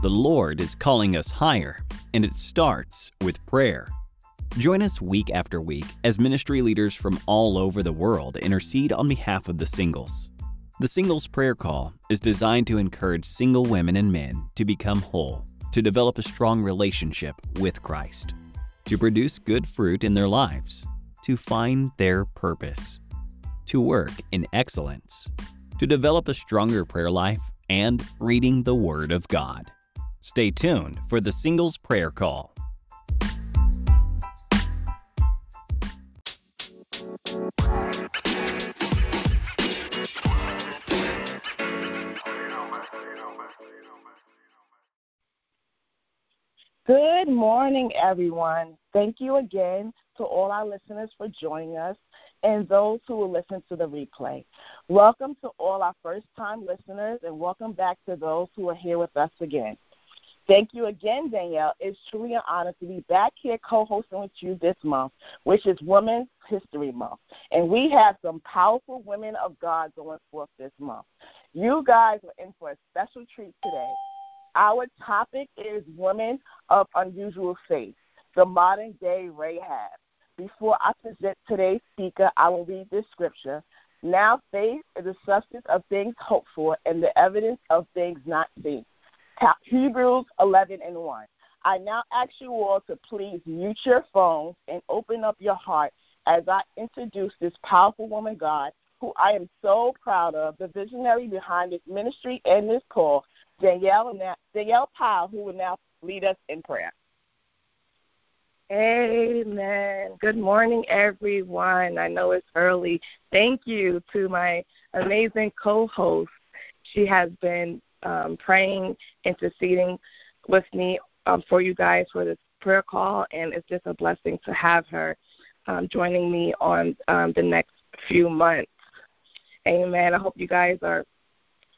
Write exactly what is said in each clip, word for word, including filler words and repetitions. The Lord is calling us higher, and it starts with prayer. Join us week after week as ministry leaders from all over the world intercede on behalf of the singles. The Singles Prayer Call is designed to encourage single women and men to become whole, to develop a strong relationship with Christ, to produce good fruit in their lives, to find their purpose, to work in excellence, to develop a stronger prayer life, and reading the Word of God. Stay tuned for the Singles Prayer Call. Good morning, everyone. Thank you again to all our listeners for joining us and those who will listen to the replay. Welcome to all our first-time listeners, and welcome back to those who are here with us again. Thank you again, Danielle. It's truly an honor to be back here co-hosting with you this month, which is Women's History Month. And we have some powerful women of God going forth this month. You guys are in for a special treat today. Our topic is Women of Unusual Faith, the modern-day Rahab. Before I present today's speaker, I will read this scripture. Now faith is the substance of things hoped for and the evidence of things not seen. Hebrews eleven and one. I now ask you all to please mute your phones and open up your heart as I introduce this powerful woman God, who I am so proud of, the visionary behind this ministry and this call, Danielle, now, Danielle Powell, who will now lead us in prayer. Amen. Good morning, everyone. I know it's early. Thank you to my amazing co-host. She has been um, praying, interceding with me um, for you guys for this prayer call, and it's just a blessing to have her um, joining me on um, the next few months. Amen. I hope you guys are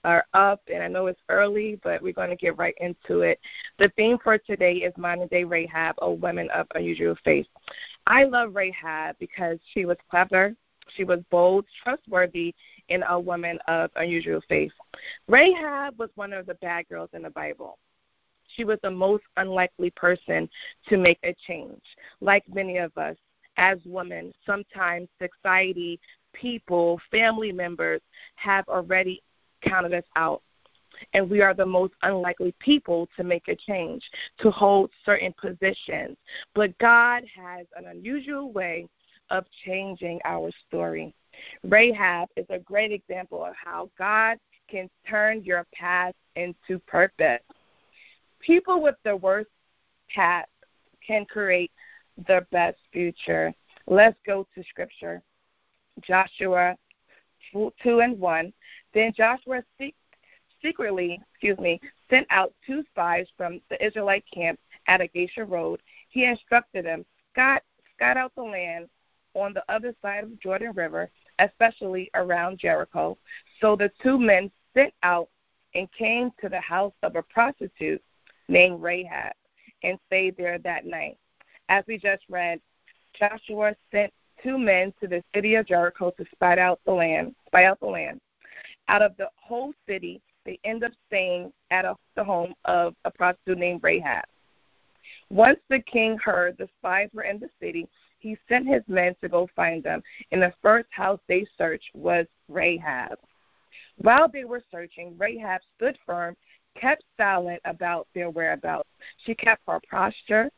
are up, and I know it's early, but we're going to get right into it. The theme for today is Modern Day Rahab, a Woman of Unusual Faith. I love Rahab because she was clever, she was bold, trustworthy, and a woman of unusual faith. Rahab was one of the bad girls in the Bible. She was the most unlikely person to make a change. Like many of us, as women, sometimes society, people, family members have already counted us out, and we are the most unlikely people to make a change, to hold certain positions. But God has an unusual way of changing our story. Rahab is a great example of how God can turn your past into purpose. People with the worst past can create the best future. Let's go to scripture. Joshua two and one. Then Joshua secretly, excuse me, sent out two spies from the Israelite camp at Agesha Road. He instructed them, scout out the land on the other side of the Jordan River, especially around Jericho. So the two men sent out and came to the house of a prostitute named Rahab and stayed there that night. As we just read, Joshua sent two men to the city of Jericho to spy out the land. Spy out the land. Out of the whole city, they end up staying at a, the home of a prostitute named Rahab. Once the king heard the spies were in the city, he sent his men to go find them, and the first house they searched was Rahab. While they were searching, Rahab stood firm, kept silent about their whereabouts. She kept her posture.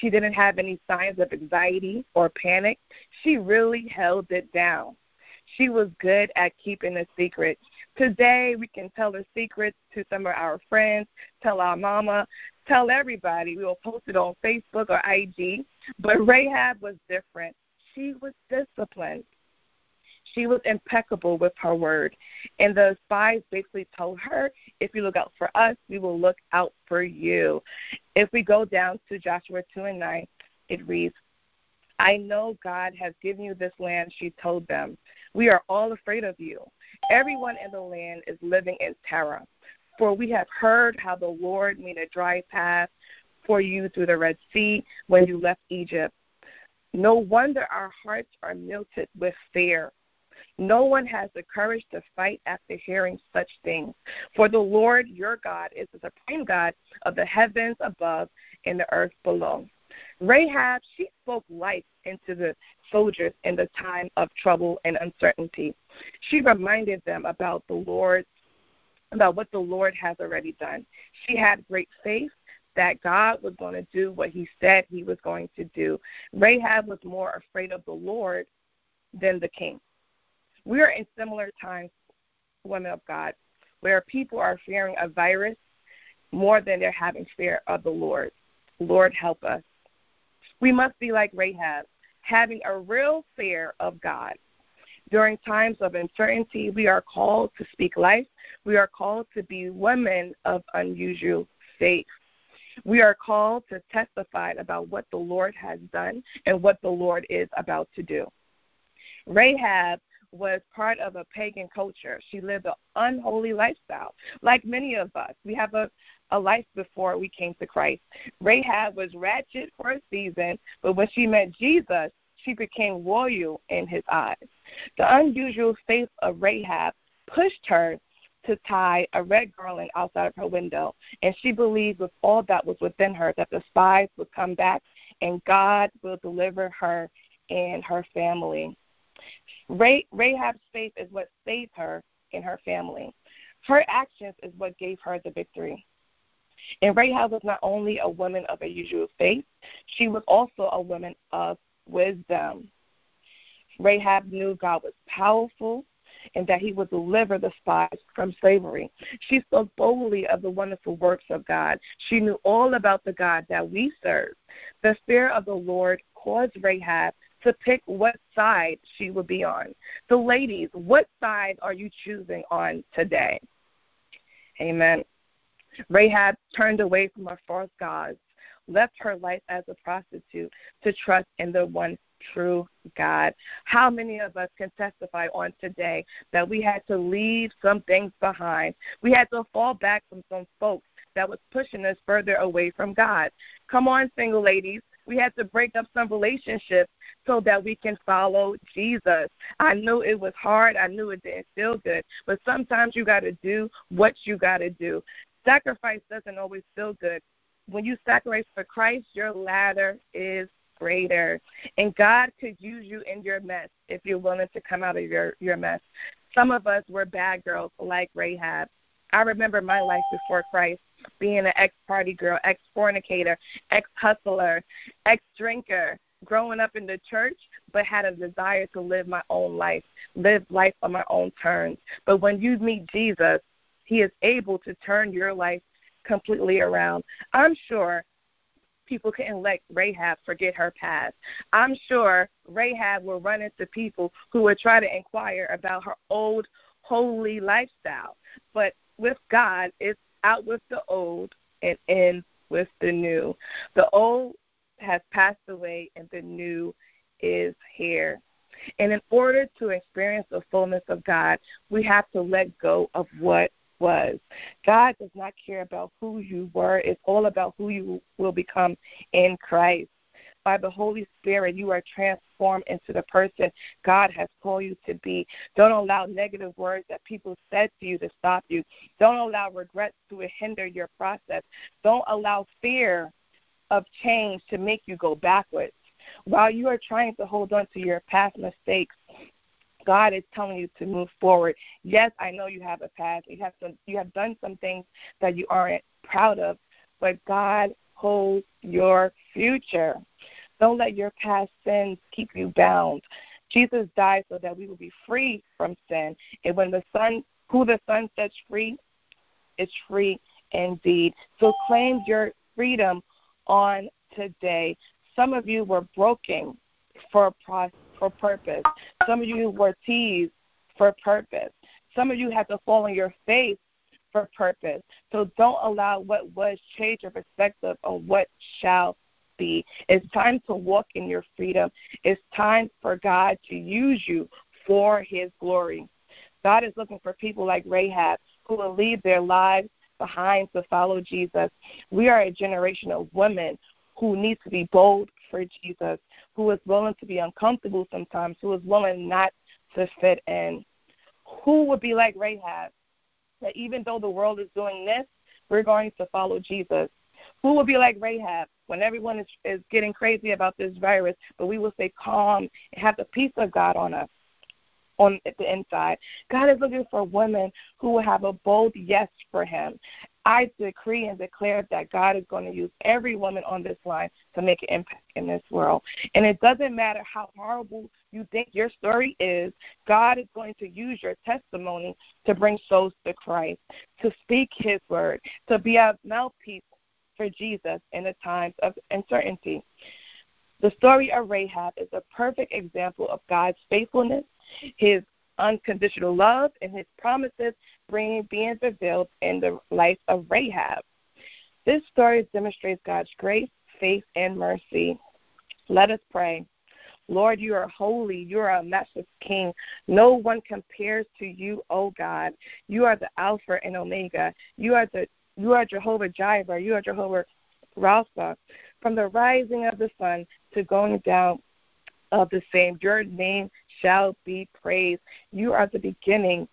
She didn't have any signs of anxiety or panic. She really held it down. She was good at keeping a secret. Today, we can tell the secrets to some of our friends, tell our mama, tell everybody. We will post it on Facebook or I G. But Rahab was different. She was disciplined. She was impeccable with her word. And the spies basically told her, if you look out for us, we will look out for you. If we go down to Joshua two and nine, it reads, I know God has given you this land, she told them. We are all afraid of you. Everyone in the land is living in terror. For we have heard how the Lord made a dry path for you through the Red Sea when you left Egypt. No wonder our hearts are melted with fear. No one has the courage to fight after hearing such things. For the Lord your God is the supreme God of the heavens above and the earth below. Rahab, she spoke life into the soldiers in the time of trouble and uncertainty. She reminded them about the Lord, about what the Lord has already done. She had great faith that God was going to do what he said he was going to do. Rahab was more afraid of the Lord than the king. We are in similar times, women of God, where people are fearing a virus more than they're having fear of the Lord. Lord, help us. We must be like Rahab, having a real fear of God. During times of uncertainty, we are called to speak life. We are called to be women of unusual faith. We are called to testify about what the Lord has done and what the Lord is about to do. Rahab was part of a pagan culture. She lived an unholy lifestyle. Like many of us, we have a, a life before we came to Christ. Rahab was ratchet for a season, but when she met Jesus, she became royal in his eyes. The unusual faith of Rahab pushed her to tie a red garland outside of her window, and she believed with all that was within her that the spies would come back and God will deliver her and her family. Rahab's faith is what saved her and her family. Her actions is what gave her the victory. And Rahab was not only a woman of unusual faith, she was also a woman of wisdom. Rahab knew God was powerful and that he would deliver the spies from slavery. She spoke boldly of the wonderful works of God. She knew all about the God that we serve. The fear of the Lord caused Rahab to pick what side she would be on. So, ladies, what side are you choosing on today? Amen. Rahab turned away from her false gods, left her life as a prostitute to trust in the one true God. How many of us can testify on today that we had to leave some things behind? We had to fall back from some folks that was pushing us further away from God. Come on, single ladies. We had to break up some relationships so that we can follow Jesus. I knew it was hard. I knew it didn't feel good. But sometimes you got to do what you got to do. Sacrifice doesn't always feel good. When you sacrifice for Christ, your ladder is greater. And God could use you in your mess if you're willing to come out of your, your mess. Some of us were bad girls like Rahab. I remember my life before Christ being an ex-party girl, ex-fornicator, ex-hustler, ex-drinker, growing up in the church, but had a desire to live my own life, live life on my own terms. But when you meet Jesus, he is able to turn your life completely around. I'm sure people couldn't let Rahab forget her past. I'm sure Rahab will run into people who would try to inquire about her old holy lifestyle. But with God, it's out with the old and in with the new. The old has passed away and the new is here. And in order to experience the fullness of God, we have to let go of what was. God does not care about who you were. It's all about who you will become in Christ. By the Holy Spirit, you are transformed into the person God has called you to be. Don't allow negative words that people said to you to stop you. Don't allow regrets to hinder your process. Don't allow fear of change to make you go backwards. While you are trying to hold on to your past mistakes, God is telling you to move forward. Yes, I know you have a past. You have some, you have done some things that you aren't proud of, but God holds your future. Don't let your past sins keep you bound. Jesus died so that we will be free from sin. And when the Son, who the Son sets free, is free indeed. So claim your freedom on today. Some of you were broken for for purpose. Some of you were teased for purpose. Some of you had to fall on your face for purpose. So don't allow what was change your perspective on what shall be. It's time to walk in your freedom. It's time for God to use you for his glory. God is looking for people like Rahab who will leave their lives behind to follow Jesus. We are a generation of women who need to be bold for Jesus, who is willing to be uncomfortable sometimes, who is willing not to fit in. Who would be like Rahab, that even though the world is doing this, we're going to follow Jesus? Who will be like Rahab when everyone is, is getting crazy about this virus, but we will stay calm and have the peace of God on us, on the inside? God is looking for women who will have a bold yes for him. I decree and declare that God is going to use every woman on this line to make an impact in this world. And it doesn't matter how horrible you think your story is, God is going to use your testimony to bring souls to Christ, to speak his word, to be a mouthpiece for Jesus in the times of uncertainty. The story of Rahab is a perfect example of God's faithfulness, his unconditional love, and his promises being fulfilled in the life of Rahab. This story demonstrates God's grace, faith, and mercy. Let us pray. Lord, you are holy. You are a matchless king. No one compares to you, O God. You are the Alpha and Omega. You are the You are Jehovah Jireh. You are Jehovah Rapha. From the rising of the sun to going down of the same, your name shall be praised. You are the beginning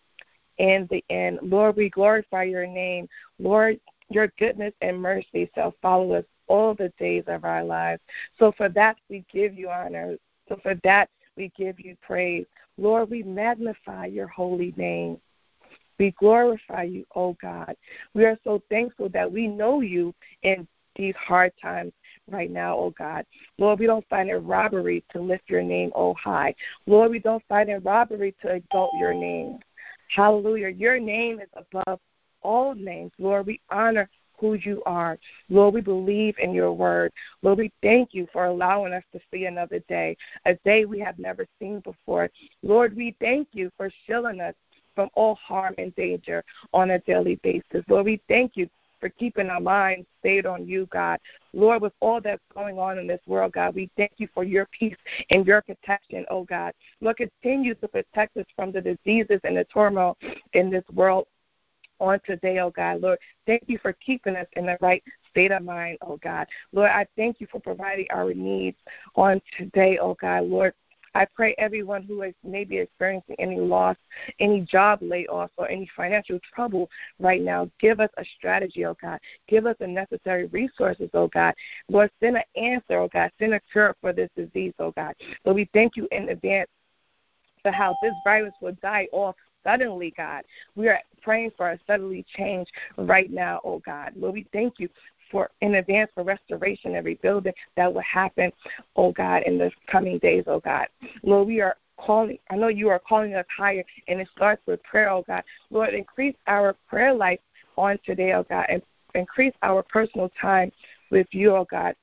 and the end. Lord, we glorify your name. Lord, your goodness and mercy shall follow us all the days of our lives. So for that, we give you honor. So for that, we give you praise. Lord, we magnify your holy name. We glorify you, O God. We are so thankful that we know you in these hard times right now, O God. Lord, we don't find it robbery to lift your name, O high. Lord, we don't find it robbery to exalt your name. Hallelujah. Your name is above all names. Lord, we honor who you are. Lord, we believe in your word. Lord, we thank you for allowing us to see another day, a day we have never seen before. Lord, we thank you for shielding us from all harm and danger on a daily basis. Lord, we thank you for keeping our minds stayed on you, God. Lord, with all that's going on in this world, God, we thank you for your peace and your protection, oh God. Lord, continue to protect us from the diseases and the turmoil in this world on today, oh God. Lord, thank you for keeping us in the right state of mind, oh God. Lord, I thank you for providing our needs on today, oh God. Lord, I pray everyone who is maybe experiencing any loss, any job layoffs, or any financial trouble right now, give us a strategy, oh God. Give us the necessary resources, oh God. Lord, send an answer, oh God. Send a cure for this disease, oh God. Lord, we thank you in advance for how this virus will die off suddenly, God. We are praying for a suddenly change right now, oh God. Lord, we thank you for in advance for restoration and rebuilding that will happen, oh God, in the coming days, oh God. Lord, we are calling, I know you are calling us higher, and it starts with prayer, oh God. Lord, increase our prayer life on today, oh God, and increase our personal time with you, oh God.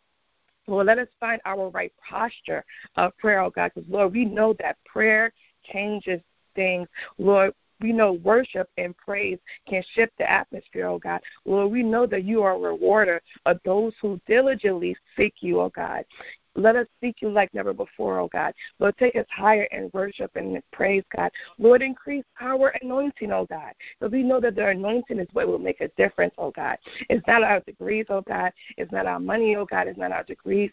Lord, let us find our right posture of prayer, oh God, because, Lord, we know that prayer changes things. Lord, we know worship and praise can shift the atmosphere, oh God. Lord, we know that you are a rewarder of those who diligently seek you, oh God. Let us seek you like never before, oh God. Lord, take us higher in worship and in praise, God. Lord, increase our anointing, oh God. Because we know that the anointing is what will make a difference, oh God. It's not our degrees, oh God. It's not our money, oh God. It's not our degrees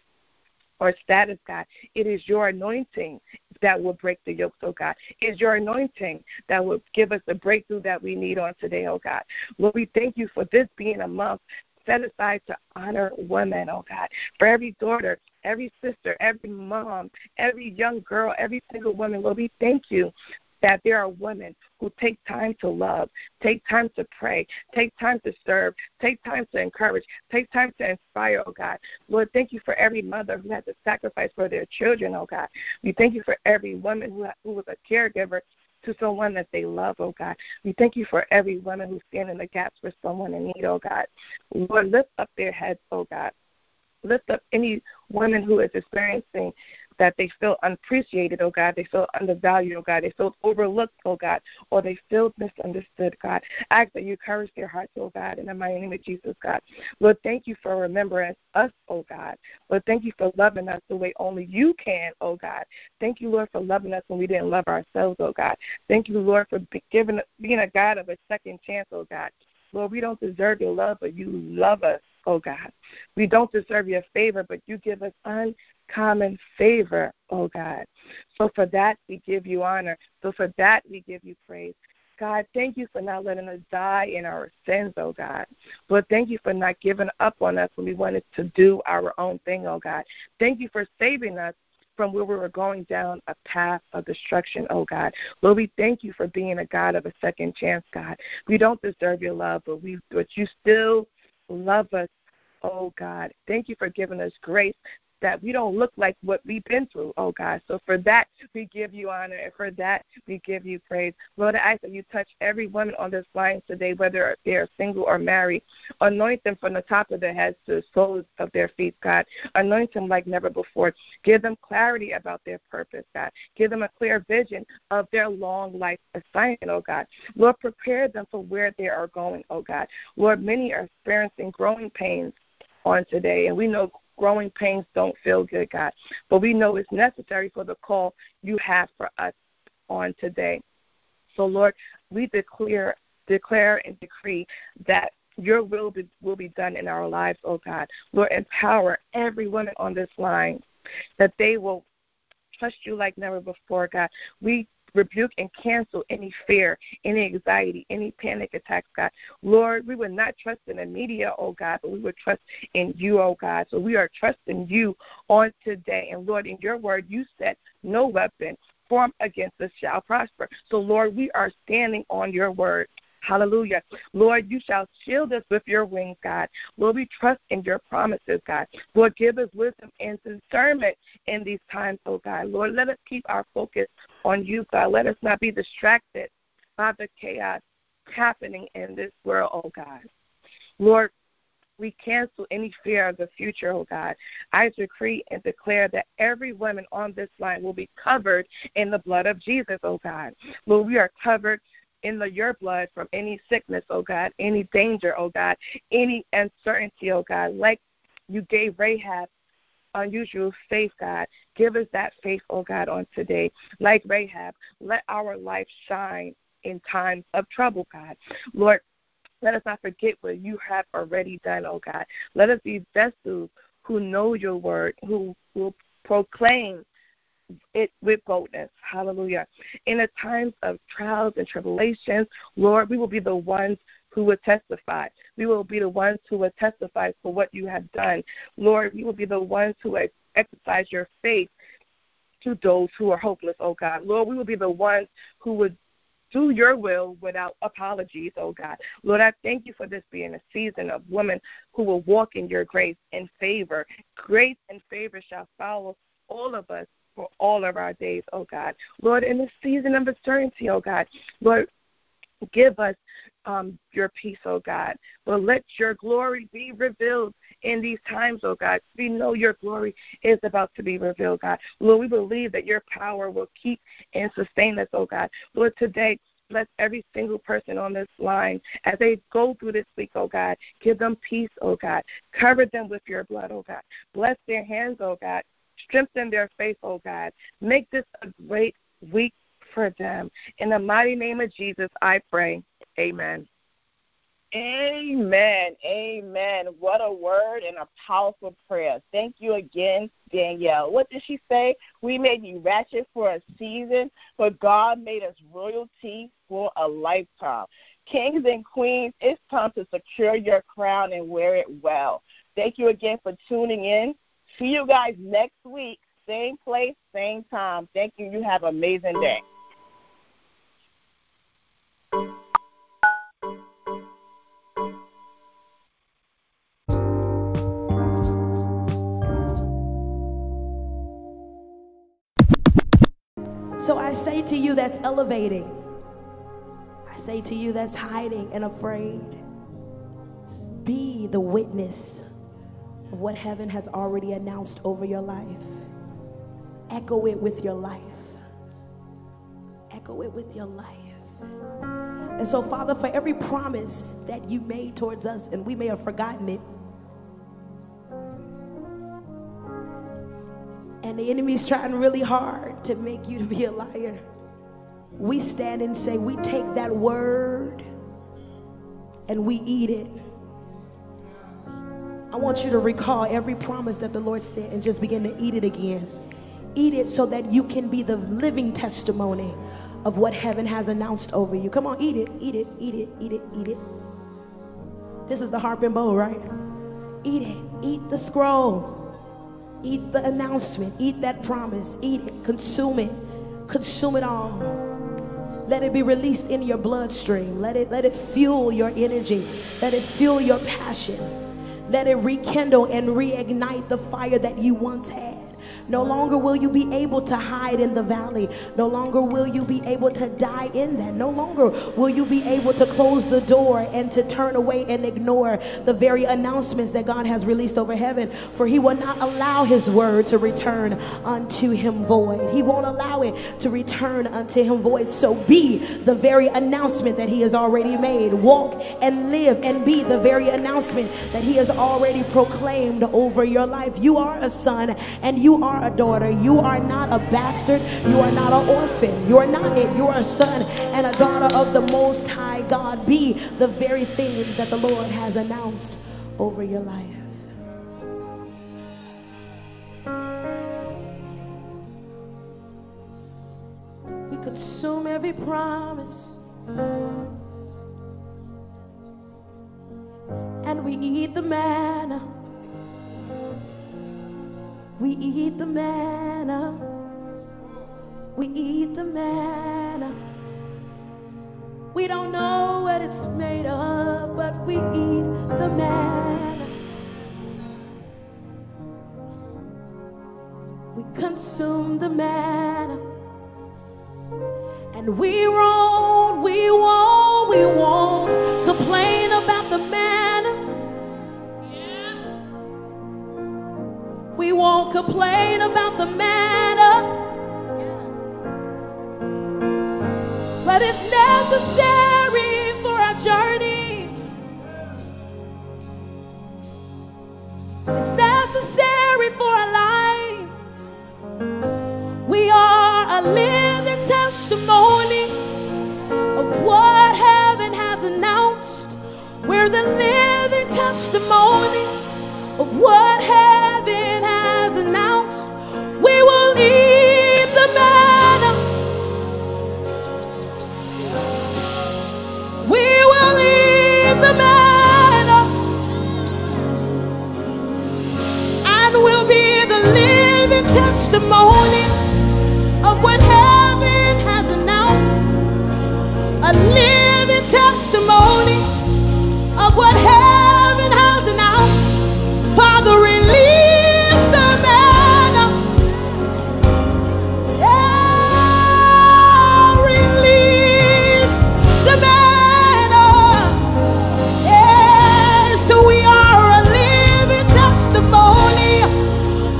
or status, God. It is your anointing that will break the yokes, oh God. It is your anointing that will give us the breakthrough that we need on today, oh God. Lord, we thank you for this being a month set aside to honor women, oh God. For every daughter, every sister, every mom, every young girl, every single woman, Lord, we thank you that there are women who take time to love, take time to pray, take time to serve, take time to encourage, take time to inspire, oh God. Lord, thank you for every mother who had to sacrifice for their children, oh God. We thank you for every woman who, who was a caregiver to someone that they love, oh God. We thank you for every woman who's standing in the gaps for someone in need, oh God. Lord, lift up their heads, oh God. Lift up any woman who is experiencing that they feel unappreciated, oh God, they feel undervalued, oh God, they feel overlooked, oh God, or they feel misunderstood, God. I ask that you encourage their hearts, oh God, in the mighty name of Jesus, God. Lord, thank you for remembering us, oh God. Lord, thank you for loving us the way only you can, oh God. Thank you, Lord, for loving us when we didn't love ourselves, oh God. Thank you, Lord, for giving, being a God of a second chance, oh God. Lord, we don't deserve your love, but you love us, oh God. We don't deserve your favor, but you give us uncommon favor, oh God. So for that, we give you honor. So for that, we give you praise. God, thank you for not letting us die in our sins, oh God. Lord, thank you for not giving up on us when we wanted to do our own thing, oh God. Thank you for saving us from where we were going down a path of destruction, oh God. Lord, we thank you for being a God of a second chance, God. We don't deserve your love, but we, but you still love us, oh God. Thank you for giving us grace that we don't look like what we've been through, oh God. So for that, we give you honor, and for that, we give you praise. Lord, I ask that you touch every woman on this line today, whether they are single or married. Anoint them from the top of their heads to the soles of their feet, God. Anoint them like never before. Give them clarity about their purpose, God. Give them a clear vision of their long life assignment, oh God. Lord, prepare them for where they are going, oh God. Lord, many are experiencing growing pains on today, and we know growing pains don't feel good, God. But we know it's necessary for the call you have for us on today. So, Lord, we declare declare, and decree that your will be, will be done in our lives, oh God. Lord, empower every woman on this line that they will trust you like never before, God. We rebuke and cancel any fear, any anxiety, any panic attacks, God. Lord, we would not trust in the media, oh God, but we would trust in you, oh God. So we are trusting you on today. And Lord, in your word, you said no weapon formed against us shall prosper. So Lord, we are standing on your word. Hallelujah. Lord, you shall shield us with your wings, God. Lord, we trust in your promises, God. Lord, give us wisdom and discernment in these times, oh God. Lord, let us keep our focus on you, God. Let us not be distracted by the chaos happening in this world, oh God. Lord, we cancel any fear of the future, oh God. I decree and declare that every woman on this line will be covered in the blood of Jesus, oh God. Lord, we are covered in the, your blood from any sickness, oh God, any danger, oh God, any uncertainty, oh God. Like you gave Rahab unusual faith, God, give us that faith, oh God, on today. Like Rahab, let our life shine in times of trouble, God. Lord, let us not forget what you have already done, oh God. Let us be vessels who know your word, who will proclaim it with boldness. Hallelujah. In the times of trials and tribulations, Lord, we will be the ones who will testify. We will be the ones who will testify for what you have done. Lord, we will be the ones who exercise your faith to those who are hopeless, oh God. Lord, we will be the ones who would do your will without apologies, oh God. Lord, I thank you for this being a season of women who will walk in your grace and favor. Grace and favor shall follow all of us for all of our days, oh God. Lord, in this season of uncertainty, oh God, Lord, give us um, your peace, oh God. Lord, let your glory be revealed in these times, oh God. We know your glory is about to be revealed, God. Lord, we believe that your power will keep and sustain us, oh God. Lord, today, bless every single person on this line as they go through this week, oh God. Give them peace, oh God. Cover them with your blood, oh God. Bless their hands, oh God. Strengthen their faith, oh God. Make this a great week for them. In the mighty name of Jesus, I pray. Amen. Amen. Amen. What a word and a powerful prayer. Thank you again, Danielle. What did she say? We may be ratchet for a season, but God made us royalty for a lifetime. Kings and queens, it's time to secure your crown and wear it well. Thank you again for tuning in. See you guys next week, same place, same time. Thank you. You have an amazing day. So I say to you that's elevating. I say to you that's hiding and afraid. Be the witness of what heaven has already announced over your life. Echo it with your life. Echo it with your life. And so, Father, for every promise that you made towards us, and we may have forgotten it, and the enemy's trying really hard to make you to be a liar, we stand and say, we take that word and we eat it. I want you to recall every promise that the Lord said and just begin to eat it again. Eat it so that you can be the living testimony of what heaven has announced over you. Come on, eat it, eat it, eat it, eat it, eat it. This is the harp and bowl, right? Eat it, eat the scroll, eat the announcement, eat that promise, eat it, consume it, consume it all. Let it be released in your bloodstream. Let it, let it fuel your energy. Let it fuel your passion. Let it rekindle and reignite the fire that you once had. No longer will you be able to hide in the valley. No longer will you be able to die in that. No longer will you be able to close the door and to turn away and ignore the very announcements that God has released over heaven. For he will not allow his word to return unto him void. He won't allow it to return unto him void. So be the very announcement that he has already made. Walk and live and be the very announcement that he has already proclaimed over your life. You are a son and you are a daughter. You are not a bastard. You are not an orphan. You are not it. You are a son and a daughter of the Most High God. Be the very thing that the Lord has announced over your life. We consume every promise and we eat the manna. We eat the manna, we eat the manna. We don't know what it's made of, but we eat the manna. We consume the manna, and we won't, we won't, we won't complain about the manna. We won't complain about the manna, but it's necessary for our journey. It's necessary for our lives. We are a living testimony of what heaven has announced. We're the living testimony of what heaven has announced. We will eat the manna. We will eat the manna, and we'll be the living testimony of what heaven has announced. A living testimony of what heaven has announced. Father, release the manna. Yeah, release the manna. Yeah, so we are a living testimony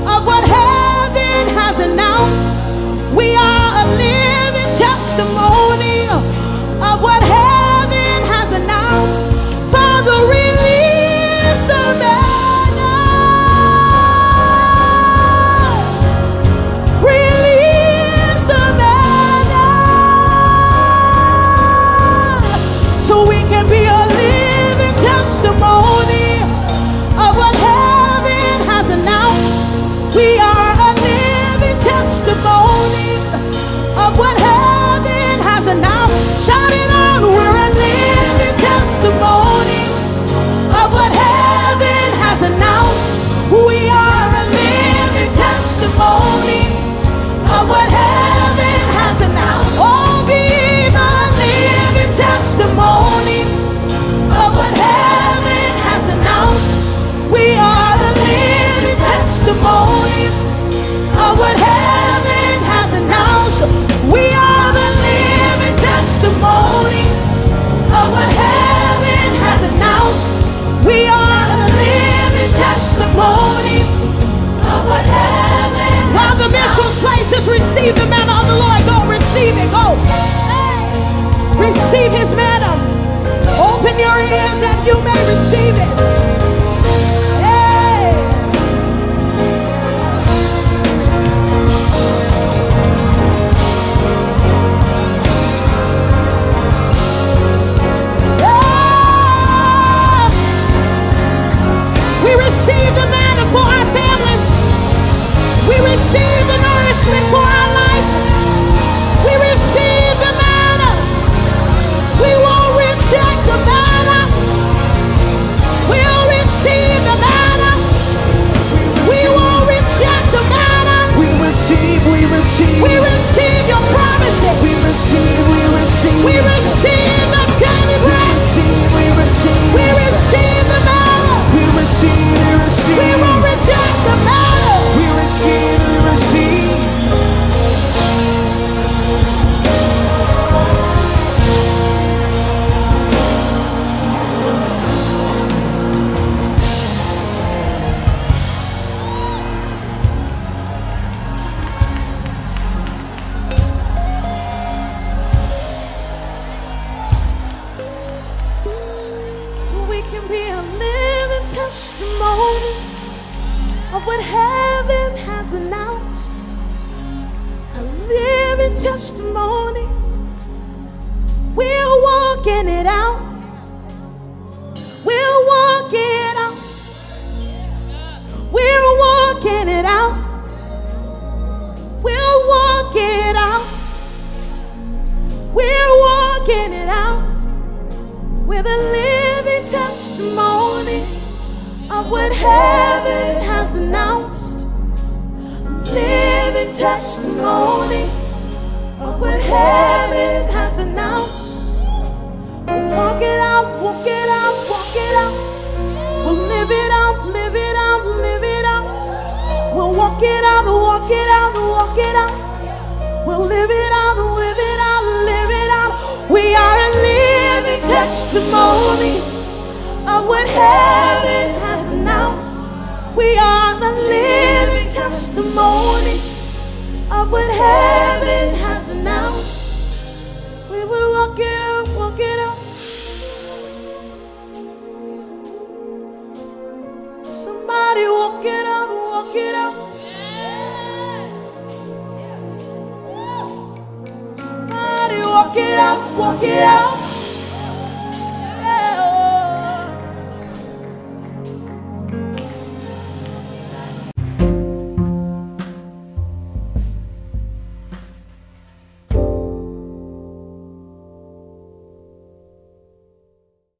of what heaven has announced. We are a living testimony of what heaven has announced. Father, release the manna. Testimony of what heaven has announced. We are a living testimony of what heaven has announced. Shout it out, we're a living testimony of what heaven has announced. We are a living testimony of what heaven has announced. Oh, be the living testimony of what heaven has announced. We are the living testimony of what heaven has announced. We are the living testimony of what heaven has announced. We are the living testimony of what heaven has announced. While the mission place is receive the manna of the Lord. Go receive it. Go. Receive his manna. Open your ears and you may receive it. Hey. Oh, be a living testimony of what heaven has announced. A living testimony. We're walking it out. We're walking it out. We're walking it out. We'll walk it out. We're walking it out with a living testimony of what heaven has announced. A living testimony of what heaven has announced. We'll walk it out, walk it out, walk it out. We'll live it out, live it out, live it out. We'll walk it out, walk it out, walk it out. We'll live it out, live it out, live it out. We are a living testimony of what heaven has announced. We are the living testimony of what heaven has announced. We will walk it out, walk it out. Somebody walk it out, walk it out. Walk it out, walk it out.